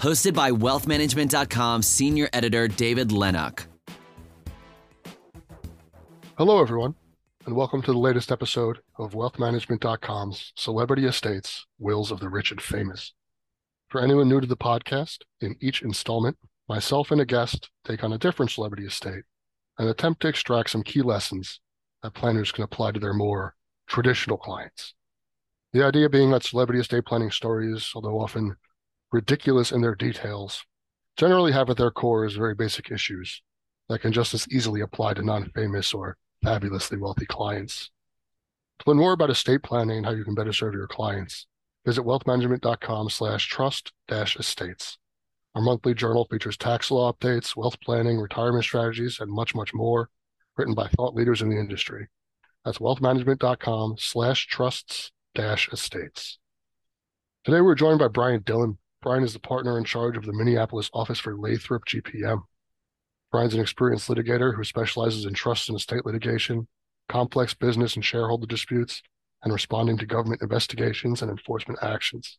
Hosted by wealthmanagement.com senior editor David Lenok. Hello, everyone, and welcome to the latest episode of wealthmanagement.com's Celebrity Estates, Wills of the Rich and Famous. For anyone new to the podcast, in each installment, myself and a guest take on a different celebrity estate and attempt to extract some key lessons that planners can apply to their more traditional clients. The idea being that celebrity estate planning stories, although often ridiculous in their details, generally have at their core is very basic issues that can just as easily apply to non-famous or fabulously wealthy clients. To learn more about estate planning and how you can better serve your clients, visit wealthmanagement.com/trust-estates. Our monthly journal features tax law updates, wealth planning, retirement strategies, and much, much more, written by thought leaders in the industry. That's wealthmanagement.com/trusts-estates. Today, we're joined by Brian Dillon. Brian is the partner in charge of the Minneapolis office for Lathrop GPM. Brian's an experienced litigator who specializes in trust and estate litigation, complex business and shareholder disputes, and responding to government investigations and enforcement actions.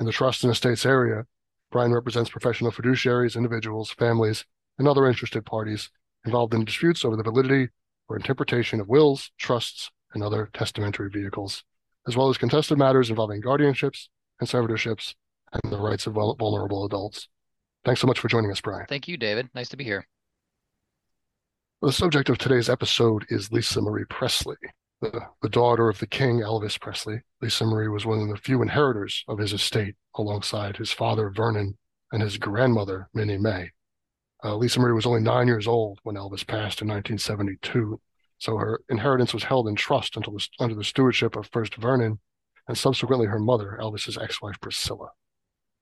In the trust and estates area, Brian represents professional fiduciaries, individuals, families, and other interested parties involved in disputes over the validity or interpretation of wills, trusts, and other testamentary vehicles, as well as contested matters involving guardianships, conservatorships, and the rights of vulnerable adults. Thanks so much for joining us, Brian. Thank you, David. Nice to be here. The subject of today's episode is Lisa Marie Presley, the daughter of the king, Elvis Presley. Lisa Marie was one of the few inheritors of his estate alongside his father, Vernon, and his grandmother, Minnie Mae. Lisa Marie was only 9 years old when Elvis passed in 1972, so her inheritance was held in trust until under the stewardship of first Vernon and subsequently her mother, Elvis's ex-wife, Priscilla.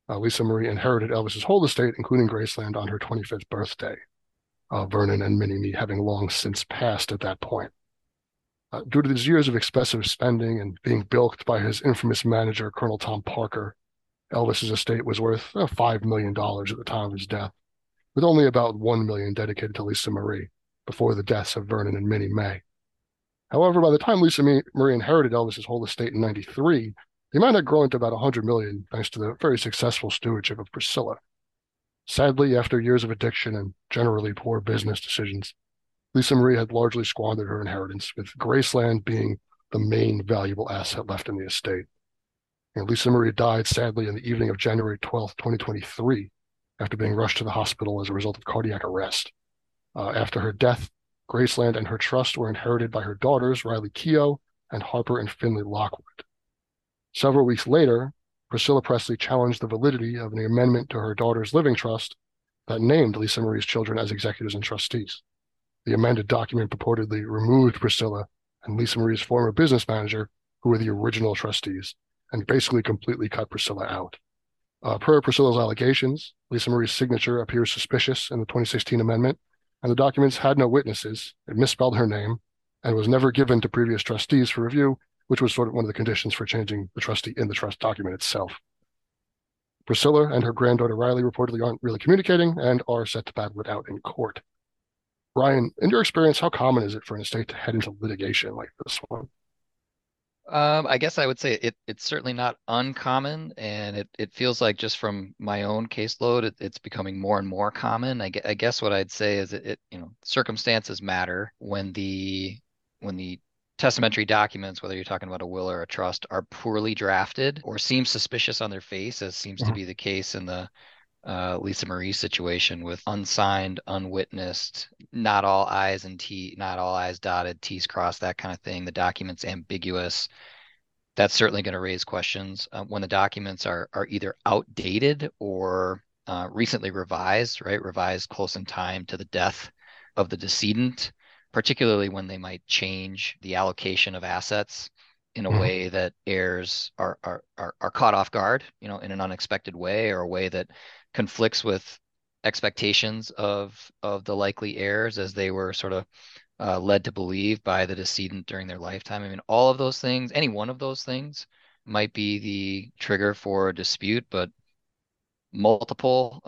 Lisa Marie inherited Elvis's whole estate, including Graceland, on her 25th birthday, Vernon and Minnie Mae having long since passed at that point. Due to these years of excessive spending and being bilked by his infamous manager, Colonel Tom Parker, Elvis's estate was worth $5 million at the time of his death, with only about $1 million dedicated to Lisa Marie before the deaths of Vernon and Minnie Mae. However, by the time Lisa Marie inherited Elvis's whole estate in 1993, the amount had grown to about $100 million thanks to the very successful stewardship of Priscilla. Sadly, after years of addiction and generally poor business decisions, Lisa Marie had largely squandered her inheritance, with Graceland being the main valuable asset left in the estate. And Lisa Marie died, sadly, in the evening of January 12, 2023, after being rushed to the hospital as a result of cardiac arrest. After her death, Graceland and her trust were inherited by her daughters, Riley Keough and Harper and Finley Lockwood. Several weeks later, Priscilla Presley challenged the validity of an amendment to her daughter's living trust that named Lisa Marie's children as executors and trustees. The amended document purportedly removed Priscilla and Lisa Marie's former business manager, who were the original trustees, and basically completely cut Priscilla out. Per Priscilla's allegations, Lisa Marie's signature appears suspicious in the 2016 amendment, and the documents had no witnesses. It misspelled her name and was never given to previous trustees for review, which was sort of one of the conditions for changing the trustee in the trust document itself. Priscilla and her granddaughter Riley reportedly aren't really communicating and are set to battle it out in court. Brian, in your experience, how common is it for an estate to head into litigation like this one? I guess I would say it's certainly not uncommon, and it feels like just from my own caseload, it's becoming more and more common. I guess what I'd say is circumstances matter when the testamentary documents, whether you're talking about a will or a trust, are poorly drafted or seem suspicious on their face, as seems to be the case in the Lisa Marie situation, with unsigned, unwitnessed, not all I's dotted, T's crossed, that kind of thing. The document's ambiguous. That's certainly going to raise questions. When the documents are either outdated or recently revised, right? Revised close in time to the death of the decedent, particularly when they might change the allocation of assets in a way that heirs are caught off guard, in an unexpected way, or a way that conflicts with expectations of the likely heirs as they were sort of led to believe by the decedent during their lifetime. I mean, all of those things, any one of those things might be the trigger for a dispute, but multiple,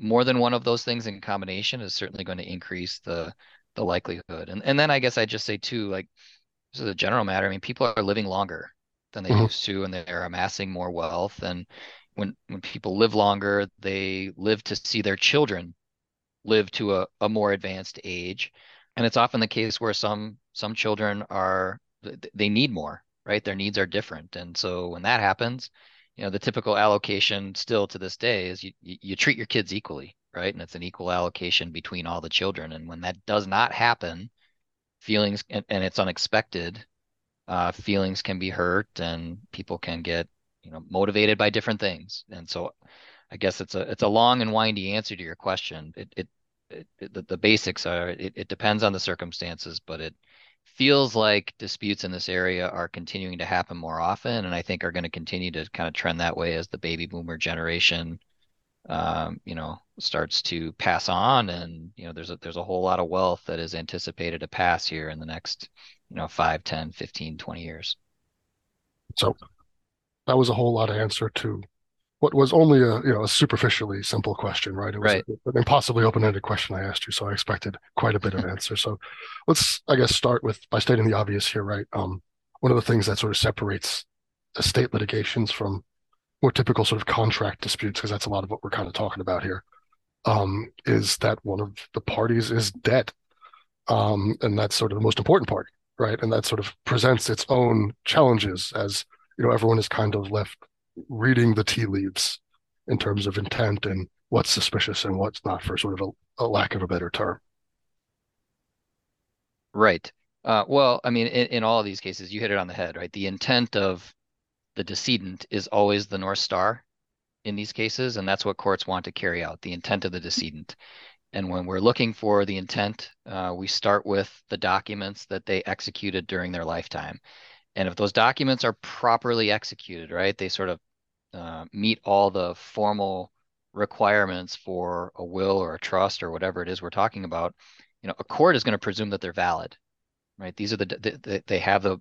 more than one of those things in combination is certainly going to increase the likelihood. And then I guess I just say too, like, this is a general matter. I mean, people are living longer than they used to, and they're amassing more wealth. And when people live longer, they live to see their children live to a more advanced age. And it's often the case where some children are, they need more, right? Their needs are different. And so when that happens, you know, the typical allocation still to this day is you treat your kids equally, right? And it's an equal allocation between all the children. And when that does not happen, feelings, and it's unexpected, feelings can be hurt, and people can get, you know, motivated by different things. And so I guess it's a long and windy answer to your question. The basics are, it depends on the circumstances, but it feels like disputes in this area are continuing to happen more often, and I think are going to continue to kind of trend that way as the baby boomer generation, starts to pass on. And, you know, there's a whole lot of wealth that is anticipated to pass here in the next, 5, 10, 15, 20 years. So that was a whole lot of answer to what was only a superficially simple question, right? It was an impossibly open-ended question I asked you, so I expected quite a bit of answer. So let's, I guess, start by stating the obvious here, right? One of the things that sort of separates estate litigations from more typical sort of contract disputes, because that's a lot of what we're kind of talking about here, is that one of the parties is dead. And that's sort of the most important party, right? And that sort of presents its own challenges as, everyone is kind of left reading the tea leaves in terms of intent and what's suspicious and what's not, for sort of a lack of a better term. Right. Well, I mean, in all of these cases, you hit it on the head, right? The intent of the decedent is always the North Star in these cases, and that's what courts want to carry out, the intent of the decedent. And when we're looking for the intent, we start with the documents that they executed during their lifetime. And if those documents are properly executed, right, they sort of meet all the formal requirements for a will or a trust or whatever it is we're talking about, a court is going to presume that they're valid, right? These are they have the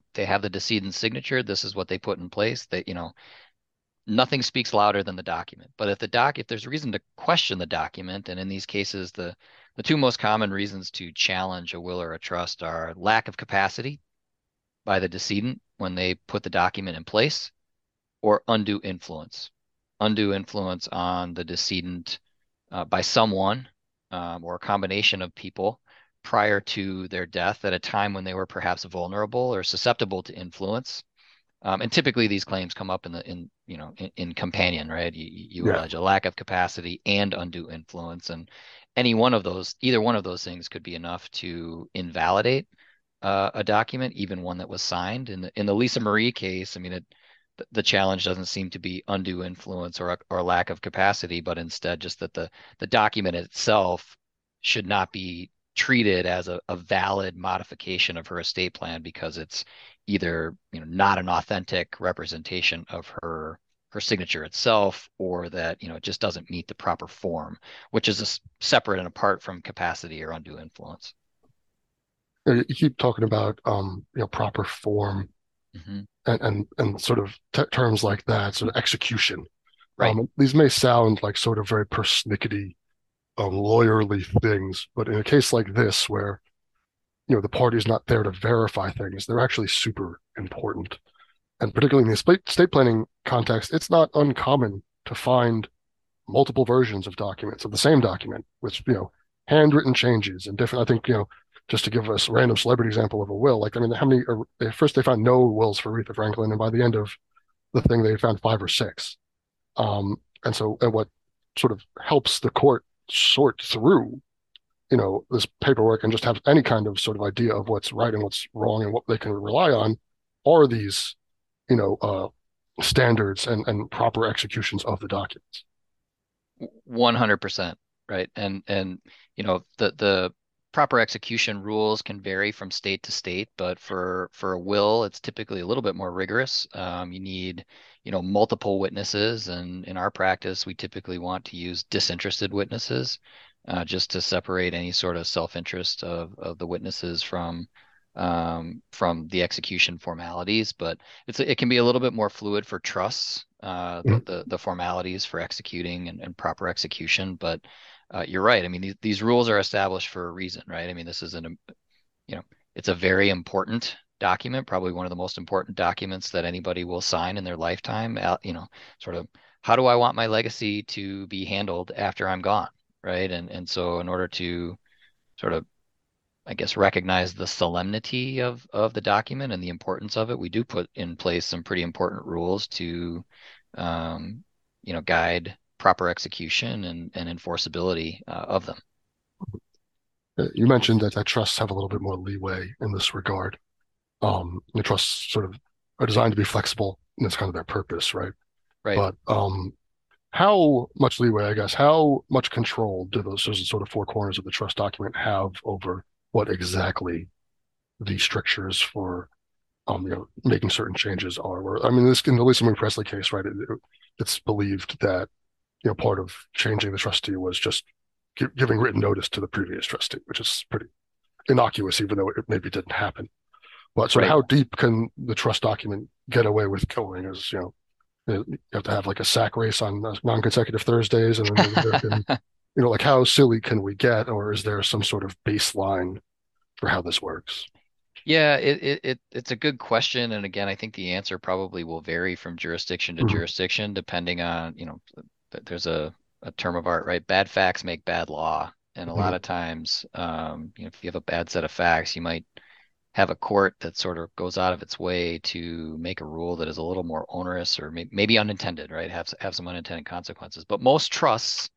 decedent's signature. This is what they put in place. That nothing speaks louder than the document. But if there's reason to question the document, and in these cases the two most common reasons to challenge a will or a trust are lack of capacity by the decedent when they put the document in place, or undue influence on the decedent by someone or a combination of people prior to their death at a time when they were perhaps vulnerable or susceptible to influence. And typically these claims come up in companion, right? You allege a lack of capacity and undue influence, and either one of those things could be enough to invalidate a document, even one that was signed. In the Lisa Marie case, I mean, the challenge doesn't seem to be undue influence or lack of capacity, but instead just that the document itself should not be treated as a valid modification of her estate plan because it's either not an authentic representation of her signature itself, or that it just doesn't meet the proper form, which is separate and apart from capacity or undue influence. You keep talking about proper form and sort of terms like that, sort of execution. Right. These may sound like sort of very persnickety, lawyerly things, but in a case like this, where the party's not there to verify things, they're actually super important. And particularly in the estate planning context, it's not uncommon to find multiple versions of the same document, with handwritten changes and different. I think just to give us a random celebrity example of a will, first they found no wills for Aretha Franklin, and by the end of the thing, they found 5 or 6. And what sort of helps the court sort through, this paperwork and just have any kind of sort of idea of what's right and what's wrong and what they can rely on are these, standards and proper executions of the documents. 100%, right? And the proper execution rules can vary from state to state, but for a will, it's typically a little bit more rigorous. You need multiple witnesses. And in our practice, we typically want to use disinterested witnesses just to separate any sort of self-interest of the witnesses from the execution formalities. But it can be a little bit more fluid for trusts, the formalities for executing and proper execution. But you're right. I mean, these rules are established for a reason, right? I mean, this is it's a very important document, probably one of the most important documents that anybody will sign in their lifetime. Sort of, how do I want my legacy to be handled after I'm gone, right? And so in order to sort of, I guess, recognize the solemnity of the document and the importance of it, we do put in place some pretty important rules to, guide proper execution and enforceability of them. You mentioned that trusts have a little bit more leeway in this regard. The trusts sort of are designed to be flexible, and that's kind of their purpose, right? Right. But how much leeway, I guess, how much control do those sort of four corners of the trust document have over what exactly the strictures for making certain changes are? Where, I mean, this in the Lisa Marie Presley case, right? It's believed that part of changing the trustee was just giving written notice to the previous trustee, which is pretty innocuous, even though it maybe didn't happen. But so, right, how deep can the trust document get away with going? As you have to have like a sack race on non-consecutive Thursdays, and then how silly can we get, or is there some sort of baseline for how this works? Yeah, it's a good question, and again, I think the answer probably will vary from jurisdiction to jurisdiction, depending on there's a term of art, right? Bad facts make bad law. And a lot of times, if you have a bad set of facts, you might have a court that sort of goes out of its way to make a rule that is a little more onerous or maybe unintended, right? Have some unintended consequences. But most trusts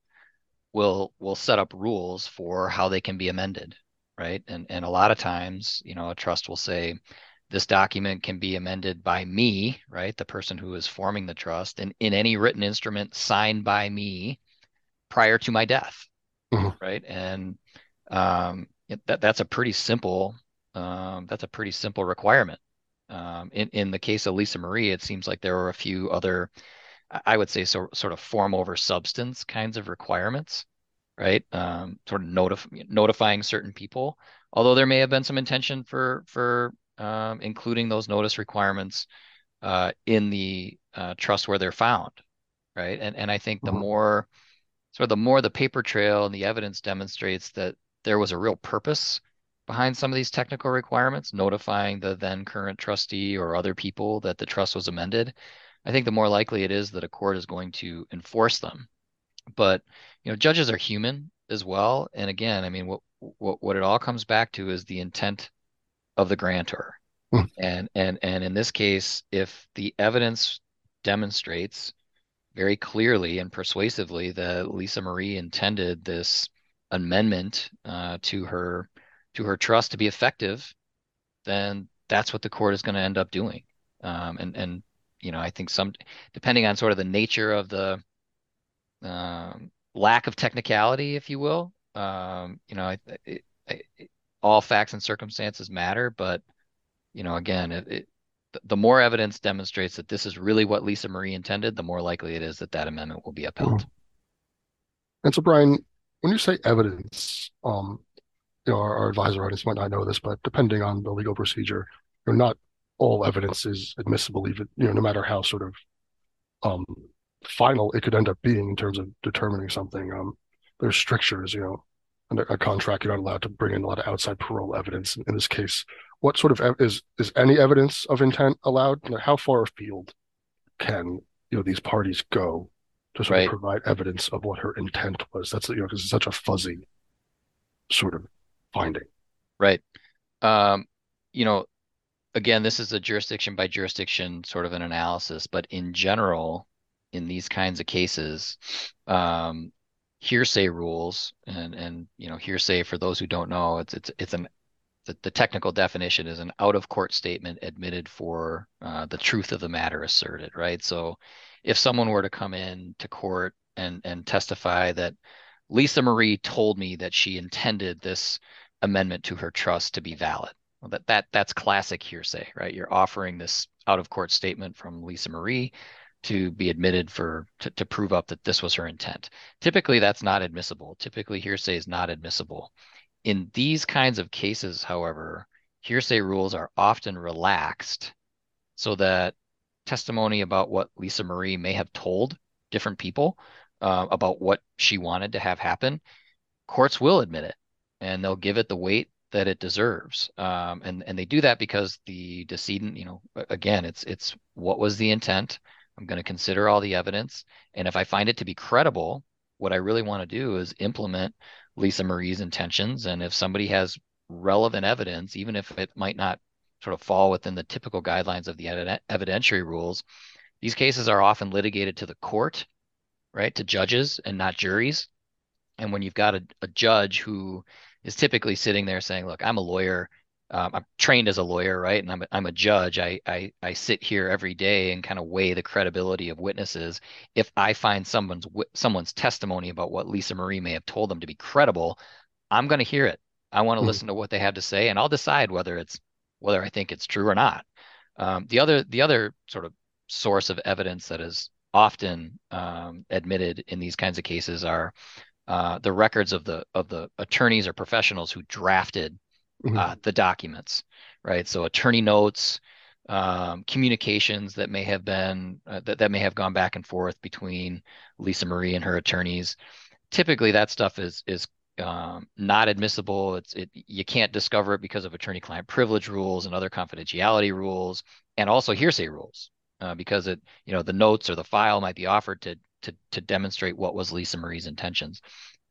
will set up rules for how they can be amended, right? And a lot of times, a trust will say, this document can be amended by me, right? The person who is forming the trust, and in any written instrument signed by me prior to my death, right? And that's a pretty simple requirement. In the case of Lisa Marie, it seems like there were a few other, I would say, sort of form over substance kinds of requirements, right? Sort of notifying certain people, although there may have been some intention for including those notice requirements in the trust where they're found, right? And I think the more the paper trail and the evidence demonstrates that there was a real purpose behind some of these technical requirements, notifying the then current trustee or other people that the trust was amended, I think the more likely it is that a court is going to enforce them. But judges are human as well, and again, I mean, what it all comes back to is the intent of the grantor. And in this case, if the evidence demonstrates very clearly and persuasively that Lisa Marie intended this amendment to her trust to be effective, then that's what the court is going to end up doing. I think depending on sort of the nature of the lack of technicality, if you will, all facts and circumstances matter, but again, the more evidence demonstrates that this is really what Lisa Marie intended, the more likely it is that amendment will be upheld. And so, Brian, when you say evidence, our advisor audience might not know this, but depending on the legal procedure, not all evidence is admissible, even no matter how sort of final it could end up being in terms of determining something. There's strictures, under a contract, you're not allowed to bring in a lot of outside parole evidence. In this case, what sort of is any evidence of intent allowed? How far afield can these parties go to sort of provide evidence of what her intent was? That's because it's such a fuzzy sort of finding, right? Again, this is a jurisdiction by jurisdiction sort of an analysis, but in general, in these kinds of cases, hearsay rules and hearsay, for those who don't know, the technical definition is an out of court statement admitted for the truth of the matter asserted, right? So if someone were to come in to court and testify that Lisa Marie told me that she intended this amendment to her trust to be valid, well, that's classic hearsay, right? You're offering this out of court statement from Lisa Marie to be admitted to prove up that this was her intent. Typically, that's not admissible. Typically, hearsay is not admissible. In these kinds of cases, however, hearsay rules are often relaxed so that testimony about what Lisa Marie may have told different people about what she wanted to have happen, courts will admit it, and they'll give it the weight that it deserves. And they do that because the decedent, you know, again, it's what was the intent? I'm going to consider all the evidence. And if I find it to be credible, what I really want to do is implement Lisa Marie's intentions. And if somebody has relevant evidence, even if it might not sort of fall within the typical guidelines of the evidentiary rules, these cases are often litigated to the court, right, to judges and not juries. And when you've got a judge who is typically sitting there saying, look, I'm a lawyer, I'm trained as a lawyer, right? And I'm a judge. I sit here every day and kind of weigh the credibility of witnesses. If I find someone's testimony about what Lisa Marie may have told them to be credible, I'm going to hear it. I want to listen to what they have to say, and I'll decide whether I think it's true or not. The other sort of source of evidence that is often admitted in these kinds of cases are the records of the attorneys or professionals who drafted the documents, right? So attorney notes, communications that may have been that may have gone back and forth between Lisa Marie and her attorneys. Typically, that stuff is not admissible. You can't discover it because of attorney-client privilege rules and other confidentiality rules, and also hearsay rules, because the notes or the file might be offered to demonstrate what was Lisa Marie's intentions.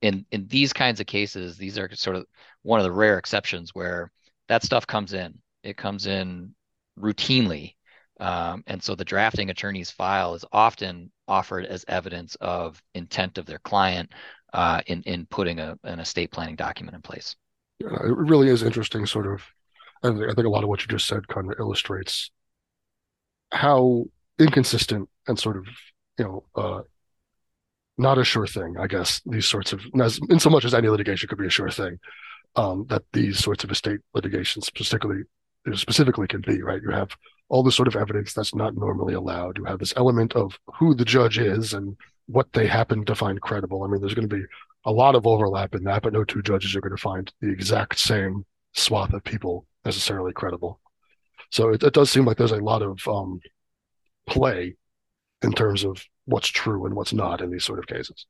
In these kinds of cases, these are sort of one of the rare exceptions where that stuff comes in. It comes in routinely. And so the drafting attorney's file is often offered as evidence of intent of their client in putting an estate planning document in place. Yeah, it really is interesting, sort of. I think a lot of what you just said kind of illustrates how inconsistent and sort of, not a sure thing, I guess, these sorts of, in so much as any litigation could be a sure thing, that these sorts of estate litigations specifically can be, right? You have all this sort of evidence that's not normally allowed. You have this element of who the judge is and what they happen to find credible. I mean, there's going to be a lot of overlap in that, but no two judges are going to find the exact same swath of people necessarily credible. So it does seem like there's a lot of play in terms of what's true and what's not in these sort of cases.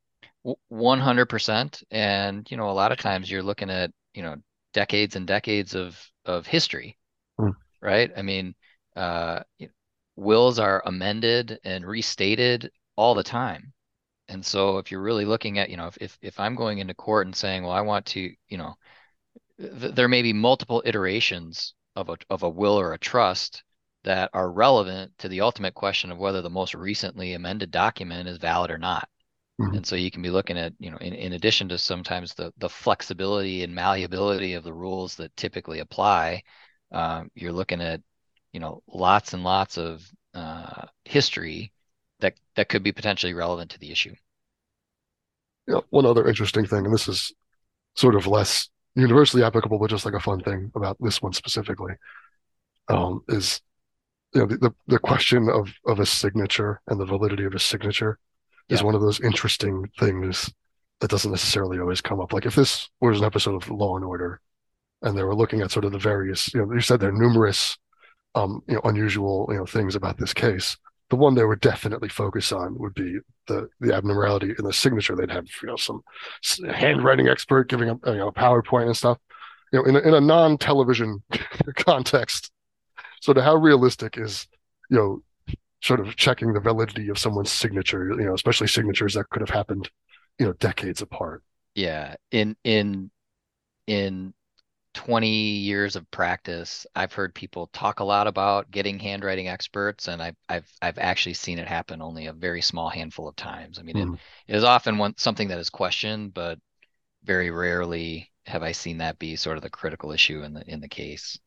100%. And, a lot of times you're looking at, decades and decades of history, right? I mean, wills are amended and restated all the time. And so if you're really looking at, if I'm going into court and saying, well, I want to, there may be multiple iterations of a will or a trust that are relevant to the ultimate question of whether the most recently amended document is valid or not. And so you can be looking at, in addition to sometimes the flexibility and malleability of the rules that typically apply, you're looking at, lots and lots of history that could be potentially relevant to the issue. Yeah, one other interesting thing, and this is sort of less universally applicable, but just like a fun thing about this one specifically, is the question of a signature and the validity of a signature is one of those interesting things that doesn't necessarily always come up. Like if this was an episode of Law and Order and they were looking at sort of the various, you said there are numerous unusual things about this case, the one they would definitely focus on would be the abnormality in the signature. They'd have some handwriting expert giving a PowerPoint and stuff. In a non-television context, sort of how realistic is, sort of checking the validity of someone's signature, especially signatures that could have happened, decades apart. Yeah. In 20 years of practice, I've heard people talk a lot about getting handwriting experts, and I've actually seen it happen only a very small handful of times. I mean, it is often something that is questioned, but very rarely have I seen that be sort of the critical issue in the case.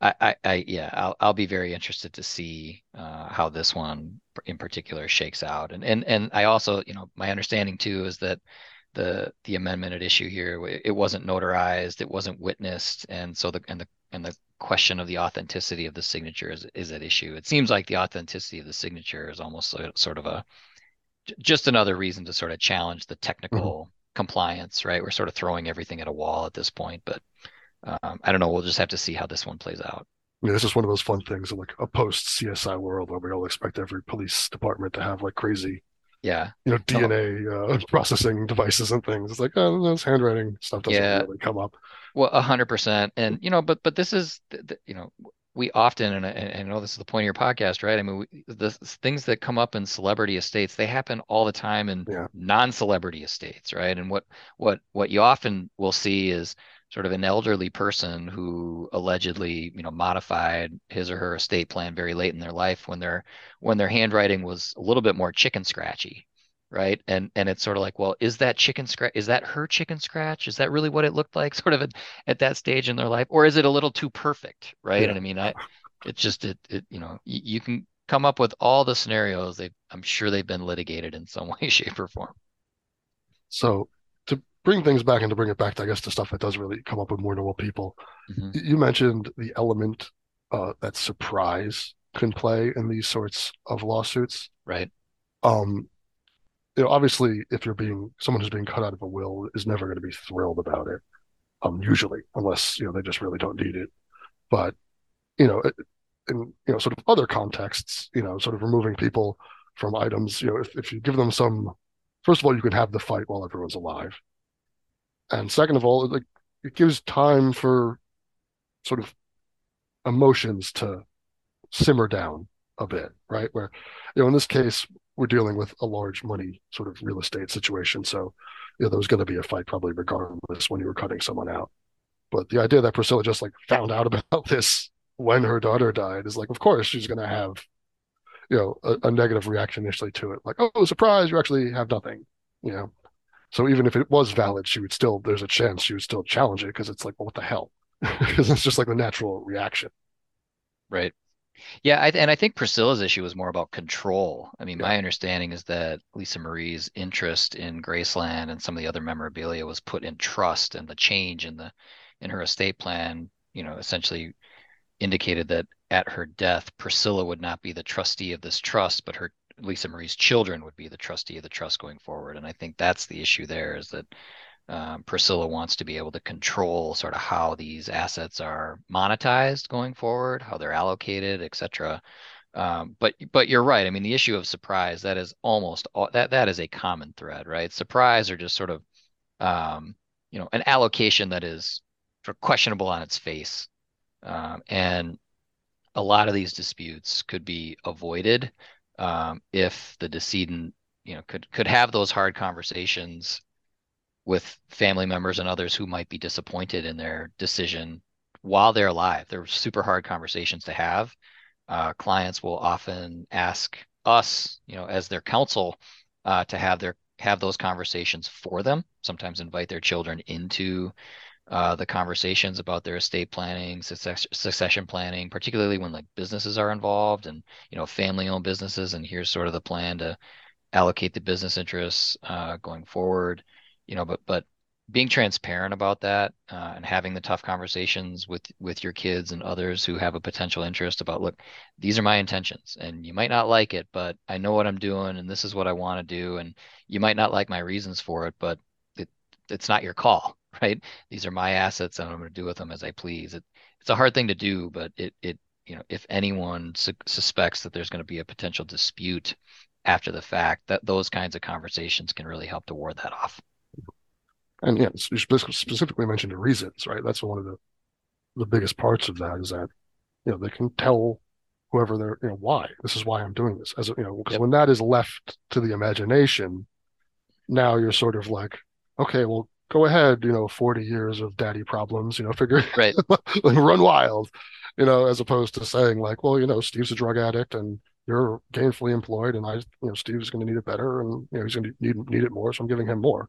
I'll be very interested to see how this one in particular shakes out. And I also, my understanding too is that the amendment at issue here, it wasn't notarized, it wasn't witnessed, and so the question of the authenticity of the signature is at issue. It seems like the authenticity of the signature is almost sort of just another reason to sort of challenge the technical compliance, right? We're sort of throwing everything at a wall at this point, but I don't know. We'll just have to see how this one plays out. Yeah, this is one of those fun things in like a post CSI world where we all expect every police department to have like crazy, DNA processing devices and things. It's like, oh, those handwriting stuff doesn't really come up. Well, 100%. And, but this is, we often, and I know this is the point of your podcast, right? I mean, the things that come up in celebrity estates, they happen all the time in non-celebrity estates, right? And what you often will see is sort of an elderly person who allegedly, modified his or her estate plan very late in their life when their handwriting was a little bit more chicken scratchy, right? And it's sort of like, well, is that chicken scratch? Is that her chicken scratch? Is that really what it looked like, sort of at that stage in their life, or is it a little too perfect, right? Yeah. And I mean, you can come up with all the scenarios. I'm sure they've been litigated in some way, shape, or form. So, bring things back and to bring it back to, I guess, the stuff that does really come up with more normal people. Mm-hmm. You mentioned the element that surprise can play in these sorts of lawsuits. Right. Obviously, if you're someone who's being cut out of a will is never going to be thrilled about it, usually, unless, they just really don't need it. But, in sort of other contexts, sort of removing people from items, if you give them some, first of all, you can have the fight while everyone's alive. And second of all, it gives time for sort of emotions to simmer down a bit, right? Where, in this case, we're dealing with a large money sort of real estate situation. So, there was going to be a fight probably regardless when you were cutting someone out. But the idea that Priscilla just found out about this when her daughter died is of course, she's going to have, a negative reaction initially to it. Like, oh, surprise, you actually have nothing, So even if it was valid, there's a chance she would still challenge it because it's like, well, what the hell? Because it's just the natural reaction. Right. Yeah. And I think Priscilla's issue was more about control. I mean, my understanding is that Lisa Marie's interest in Graceland and some of the other memorabilia was put in trust, and the change in her estate plan, essentially indicated that at her death, Priscilla would not be the trustee of this trust, but Lisa Marie's children would be the trustee of the trust going forward. And I think that's the issue there, is that Priscilla wants to be able to control sort of how these assets are monetized going forward, how they're allocated, et cetera. But you're right. I mean, the issue of surprise, that is almost all, that is a common thread, right? Surprise are just sort of, an allocation that is sort of questionable on its face. And a lot of these disputes could be avoided if the decedent, could have those hard conversations with family members and others who might be disappointed in their decision while they're alive. They're super hard conversations to have. Clients will often ask us, as their counsel, to have those conversations for them. Sometimes invite their children into the conversations about their estate planning, succession planning, particularly when businesses are involved and, family-owned businesses, and here's sort of the plan to allocate the business interests going forward, but being transparent about that and having the tough conversations with your kids and others who have a potential interest about, look, these are my intentions and you might not like it, but I know what I'm doing and this is what I want to do, and you might not like my reasons for it, but it's not your call. Right? These are my assets, and I'm going to do with them as I please. It's a hard thing to do, but if anyone suspects that there's going to be a potential dispute after the fact, that those kinds of conversations can really help to ward that off. And you specifically mentioned the reasons, right? That's one of the biggest parts of that, is that they can tell whoever they're why this is why I'm doing this, as because when that is left to the imagination, now you're sort of like, okay, well, go ahead, 40 years of daddy problems, figure right. Like, run wild, as opposed to saying like, well, Steve's a drug addict and you're gainfully employed, and I, Steve's going to need it better, and he's going to need it more, so I'm giving him more,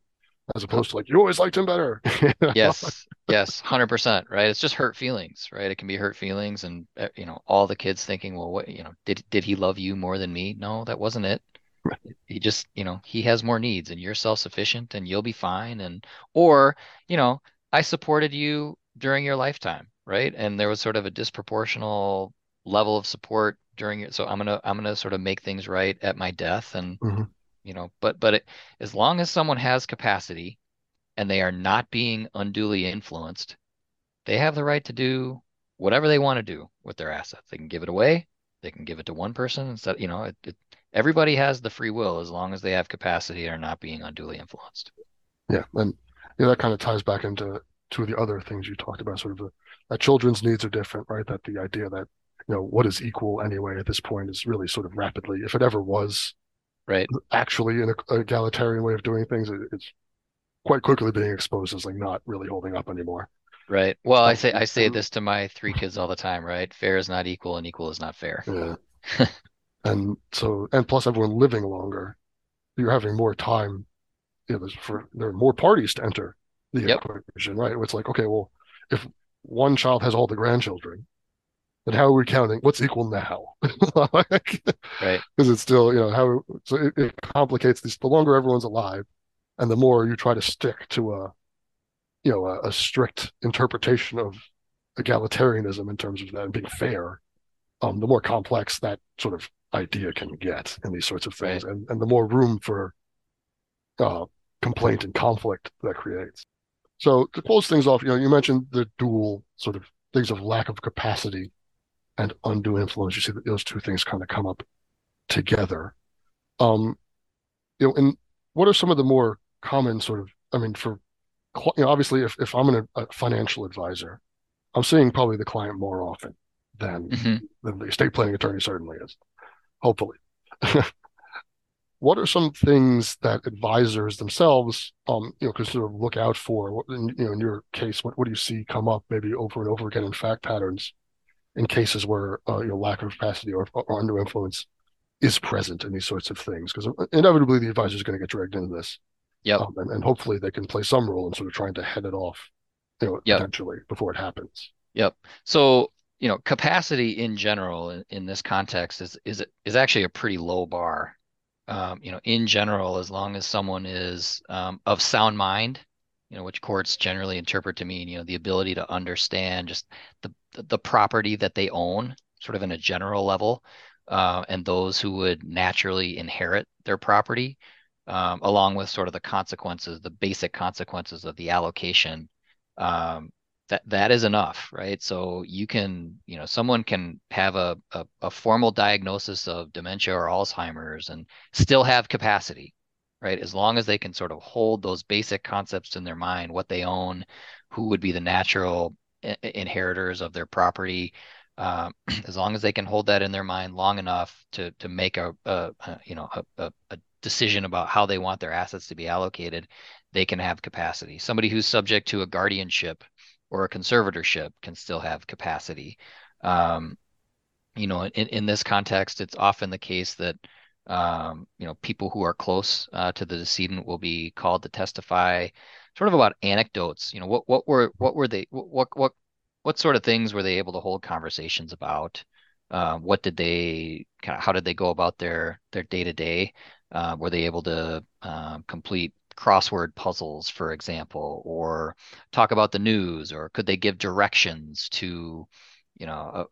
as opposed to like, you always liked him better. Yes, 100%, right? It's just hurt feelings, right? It can be hurt feelings, and all the kids thinking, well, what, did he love you more than me? No, that wasn't it. He just, he has more needs, and you're self-sufficient and you'll be fine. And, or, I supported you during your lifetime, right? And there was sort of a disproportional level of support during it. So I'm gonna sort of make things right at my death, and you know, but it, as long as someone has capacity and they are not being unduly influenced, they have the right to do whatever they want to do with their assets. They can give it away. They can give it to one person instead. You know, everybody has the free will as long as they have capacity and are not being unduly influenced. Yeah, and you know, that kind of ties back into two of the other things you talked about, sort of that children's needs are different, right? That the idea that, you know, what is equal anyway at this point is really sort of rapidly, if it ever was, right, actually an egalitarian way of doing things, it's quite quickly being exposed as like not really holding up anymore. Right. Well, I say this to my three kids all the time, right? Fair is not equal, and equal is not fair. Yeah. and plus everyone living longer, you're having more time. You know, there are more parties to enter the equation, right? It's like, okay, well, if one child has all the grandchildren, then how are we counting? What's equal now? Like, right. Because it's still, you know, it complicates these. The longer everyone's alive, and the more you try to stick to a strict interpretation of egalitarianism in terms of that and being fair, the more complex that sort of idea can get in these sorts of things, right, and the more room for complaint and conflict that creates. So to close things off, you know, you mentioned the dual sort of things of lack of capacity and undue influence. You see that those two things kind of come up together. You know, and what are some of the more common sort of, I mean, for, you know, obviously, if I'm a financial advisor, I'm seeing probably the client more often than the estate planning attorney certainly is, hopefully. What are some things that advisors themselves, you know, could sort of look out for? You know, in your case, what do you see come up maybe over and over again in fact patterns in cases where you know, lack of capacity or undue influence is present in these sorts of things? Because inevitably, the advisor is going to get dragged into this. Yep. And hopefully they can play some role in sort of trying to head it off, you know, potentially before it happens. Yep. So, you know, capacity in general in this context is actually a pretty low bar. You know, in general, as long as someone is of sound mind, you know, which courts generally interpret to mean, you know, the ability to understand just the property that they own, sort of in a general level, and those who would naturally inherit their property, along with sort of the consequences, the basic consequences of the allocation, that is enough, right? So you can, you know, someone can have a formal diagnosis of dementia or Alzheimer's and still have capacity, right? As long as they can sort of hold those basic concepts in their mind, what they own, who would be the natural inheritors of their property, as long as they can hold that in their mind long enough to make a decision about how they want their assets to be allocated, they can have capacity. Somebody who's subject to a guardianship or a conservatorship can still have capacity. You know, in this context, it's often the case that, you know, people who are close to the decedent will be called to testify sort of about anecdotes. You know, what sort of things were they able to hold conversations about? What did they kind of, how did they go about their day-to-day? Were they able to complete crossword puzzles, for example, or talk about the news, or could they give directions to, you know,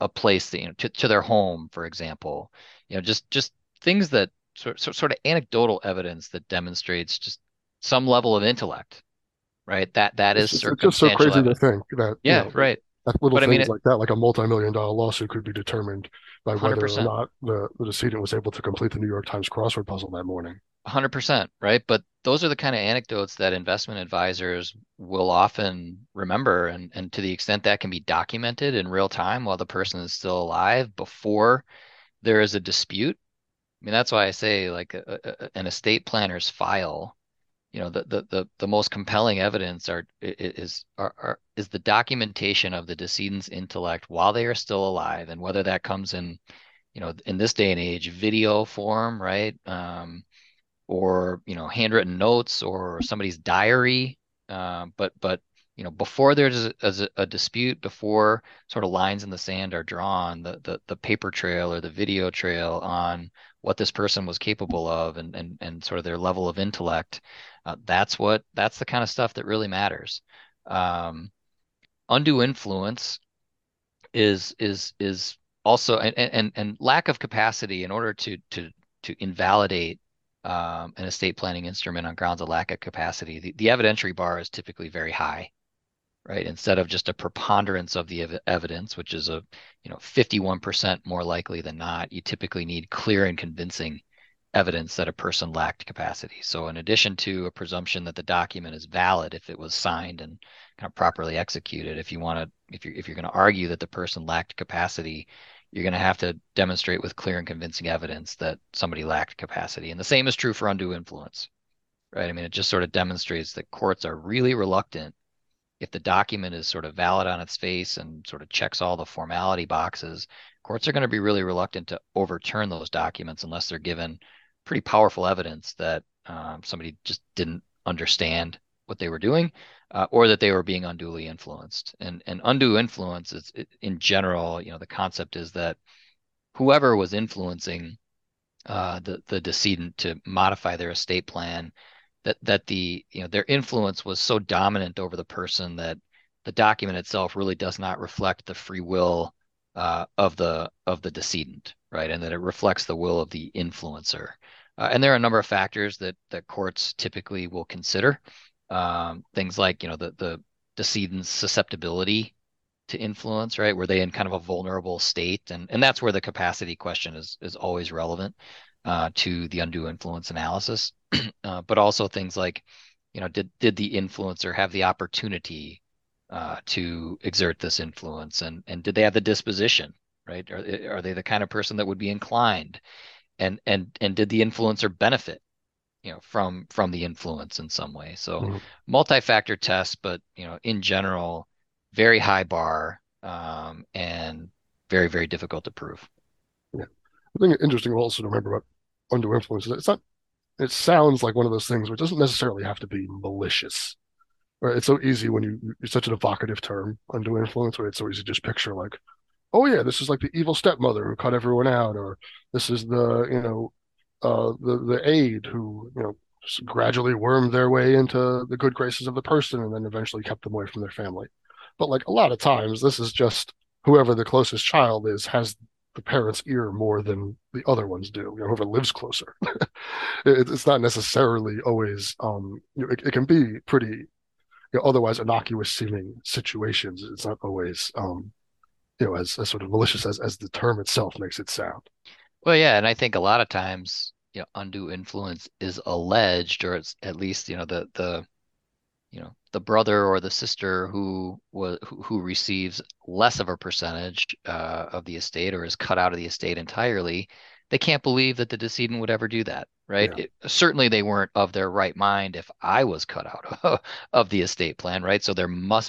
a place that, you know, to their home, for example, you know, just things that sort of anecdotal evidence that demonstrates just some level of intellect, right? That is circumstantial. It's just so crazy to think that, yeah, you know, right. That little things, I mean, like that, like a multi-million-dollar lawsuit could be determined by whether 100%. Or not the decedent was able to complete the New York Times crossword puzzle that morning. 100%, right? But those are the kind of anecdotes that investment advisors will often remember. And to the extent that can be documented in real time while the person is still alive before there is a dispute. I mean, that's why I say, like, an estate planner's file, you know, the most compelling evidence is the documentation of the decedent's intellect while they are still alive, and whether that comes in, you know, in this day and age, video form, right, or, you know, handwritten notes or somebody's diary, but you know, before there's a dispute, before sort of lines in the sand are drawn, the paper trail or the video trail on what this person was capable of and sort of their level of intellect, that's the kind of stuff that really matters. Undue influence is also and lack of capacity in order to invalidate an estate planning instrument on grounds of lack of capacity. The evidentiary bar is typically very high, right? Instead of just a preponderance of the evidence, which is 51% more likely than not, you typically need clear and convincing evidence that a person lacked capacity. So in addition to a presumption that the document is valid if it was signed and kind of properly executed, if you're going to argue that the person lacked capacity, you're going to have to demonstrate with clear and convincing evidence that somebody lacked capacity. And the same is true for undue influence, right? I mean, it just sort of demonstrates that courts are really reluctant, if the document is sort of valid on its face and sort of checks all the formality boxes, courts are going to be really reluctant to overturn those documents unless they're given pretty powerful evidence that somebody just didn't understand what they were doing, or that they were being unduly influenced. And undue influence is, in general, the concept is that whoever was influencing the decedent to modify their estate plan, that their influence was so dominant over the person that the document itself really does not reflect the free will of the decedent, right? And that it reflects the will of the influencer. And there are a number of factors that courts typically will consider. Things like, the decedent's susceptibility to influence, right? Were they in kind of a vulnerable state? And that's where the capacity question is always relevant to the undue influence analysis. But also things like, did the influencer have the opportunity to exert this influence? And did they have the disposition, right? Are they the kind of person that would be inclined? And did the influencer benefit from the influence in some way? So multi-factor test, but in general, very high bar, and very, very difficult to prove. Yeah. I think it's interesting also to remember about undue influence. It sounds like one of those things which doesn't necessarily have to be malicious. Right? It's so easy when it's such an evocative term, undue influence, where it's so easy to just picture like, oh yeah, this is like the evil stepmother who cut everyone out, or this is the aide who gradually wormed their way into the good graces of the person and then eventually kept them away from their family. But like a lot of times, this is just whoever the closest child is has the parent's ear more than the other ones do. Whoever lives closer. It's not necessarily always. It can be pretty otherwise innocuous seeming situations. It's not always as sort of malicious as the term itself makes it sound. Well, yeah, and I think a lot of times, undue influence is alleged, or it's at least, the brother or the sister who receives less of a percentage of the estate or is cut out of the estate entirely, they can't believe that the decedent would ever do that, right? Yeah. Certainly they weren't of their right mind if I was cut out of the estate plan, right? So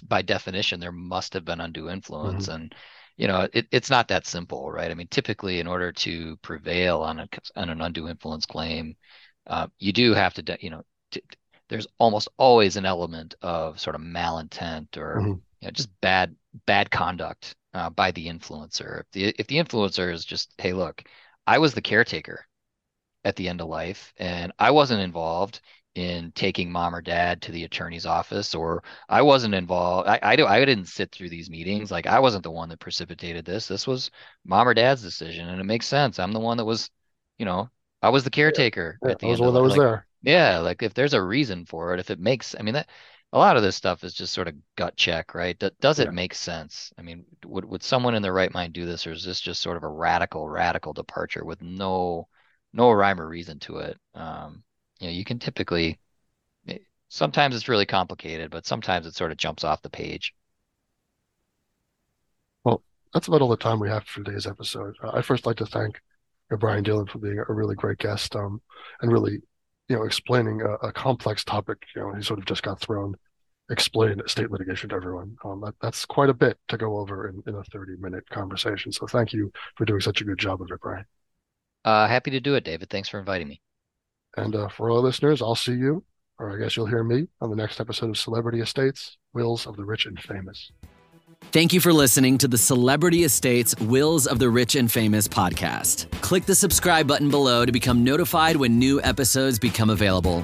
by definition, there must have been undue influence. Mm-hmm. And it's not that simple, right? I mean, typically, in order to prevail on an undue influence claim, you do have to, there's almost always an element of sort of malintent or just bad conduct by the influencer. If the influencer is just, hey, look, I was the caretaker at the end of life, and I wasn't involved in taking mom or dad to the attorney's office, or I wasn't involved. I didn't sit through these meetings. Like, I wasn't the one that precipitated this. This was mom or dad's decision, and it makes sense. I'm the one that was, I was the caretaker. Yeah, at the I was end the one that was like, there. Yeah, like if there's a reason for it, if it makes, a lot of this stuff is just sort of gut check, right? Does it make sense? I mean, would someone in their right mind do this, or is this just sort of a radical departure with no rhyme or reason to it? You can typically, sometimes it's really complicated, but sometimes it sort of jumps off the page. Well, that's about all the time we have for today's episode. I first like to thank Brian Dillon for being a really great guest, and really, explaining a complex topic. He sort of just got explained estate litigation to everyone. That's quite a bit to go over in a 30-minute conversation. So thank you for doing such a good job of it, Brian. Happy to do it, David. Thanks for inviting me. And for all listeners, I'll see you, or I guess you'll hear me, on the next episode of Celebrity Estates, Wills of the Rich and Famous. Thank you for listening to the Celebrity Estates Wills of the Rich and Famous podcast. Click the subscribe button below to become notified when new episodes become available.